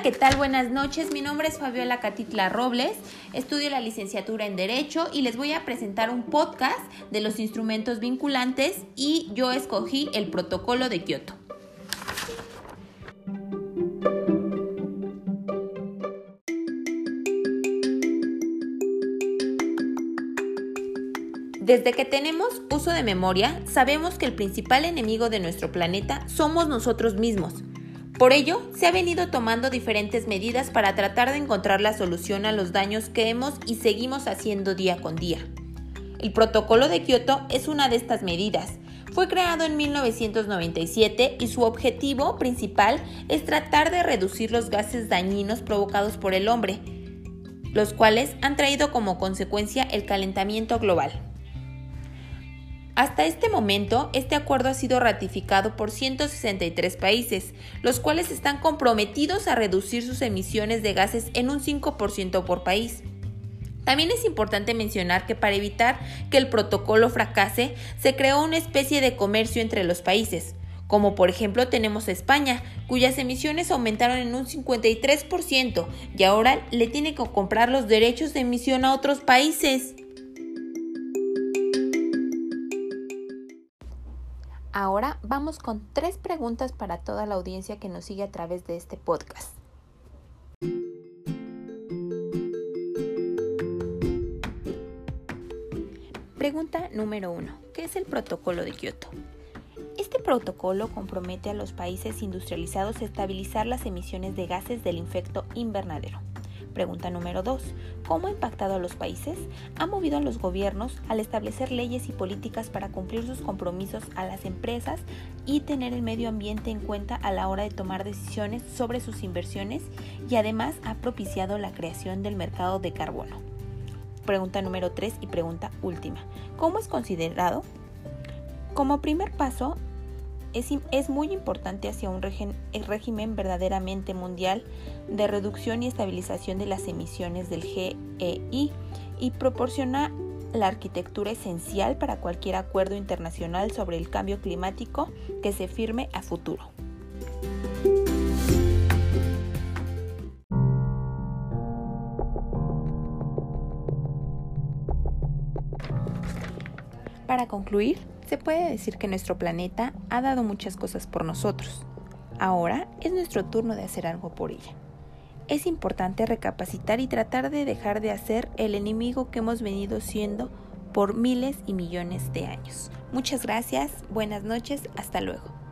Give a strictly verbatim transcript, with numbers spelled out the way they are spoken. Hola, ¿qué tal? Buenas noches. Mi nombre es Fabiola Catitla Robles. Estudio la licenciatura en Derecho y les voy a presentar un podcast de los instrumentos vinculantes y yo escogí el Protocolo de Kioto. Desde que tenemos uso de memoria, sabemos que el principal enemigo de nuestro planeta somos nosotros mismos. Por ello, se ha venido tomando diferentes medidas para tratar de encontrar la solución a los daños que hemos y seguimos haciendo día con día. El Protocolo de Kioto es una de estas medidas. Fue creado en mil novecientos noventa y siete y su objetivo principal es tratar de reducir los gases dañinos provocados por el hombre, los cuales han traído como consecuencia el calentamiento global. Hasta este momento, este acuerdo ha sido ratificado por ciento sesenta y tres países, los cuales están comprometidos a reducir sus emisiones de gases en un cinco por ciento por país. También es importante mencionar que para evitar que el protocolo fracase, se creó una especie de comercio entre los países, como por ejemplo tenemos a España, cuyas emisiones aumentaron en un cincuenta y tres por ciento y ahora le tiene que comprar los derechos de emisión a otros países. Ahora vamos con tres preguntas para toda la audiencia que nos sigue a través de este podcast. Pregunta número uno. ¿Qué es el Protocolo de Kioto? Este protocolo compromete a los países industrializados a estabilizar las emisiones de gases del efecto invernadero. Pregunta número dos. ¿Cómo ha impactado a los países? Ha movido a los gobiernos al establecer leyes y políticas para cumplir sus compromisos a las empresas y tener el medio ambiente en cuenta a la hora de tomar decisiones sobre sus inversiones y además ha propiciado la creación del mercado de carbono. Pregunta número tres y pregunta última. ¿Cómo es considerado? Como primer paso, Es, es muy importante hacia un régimen, régimen verdaderamente mundial de reducción y estabilización de las emisiones del G E I y proporciona la arquitectura esencial para cualquier acuerdo internacional sobre el cambio climático que se firme a futuro. Para concluir, se puede decir que nuestro planeta ha dado muchas cosas por nosotros. Ahora es nuestro turno de hacer algo por ella. Es importante recapacitar y tratar de dejar de hacer el enemigo que hemos venido siendo por miles y millones de años. Muchas gracias, buenas noches, hasta luego.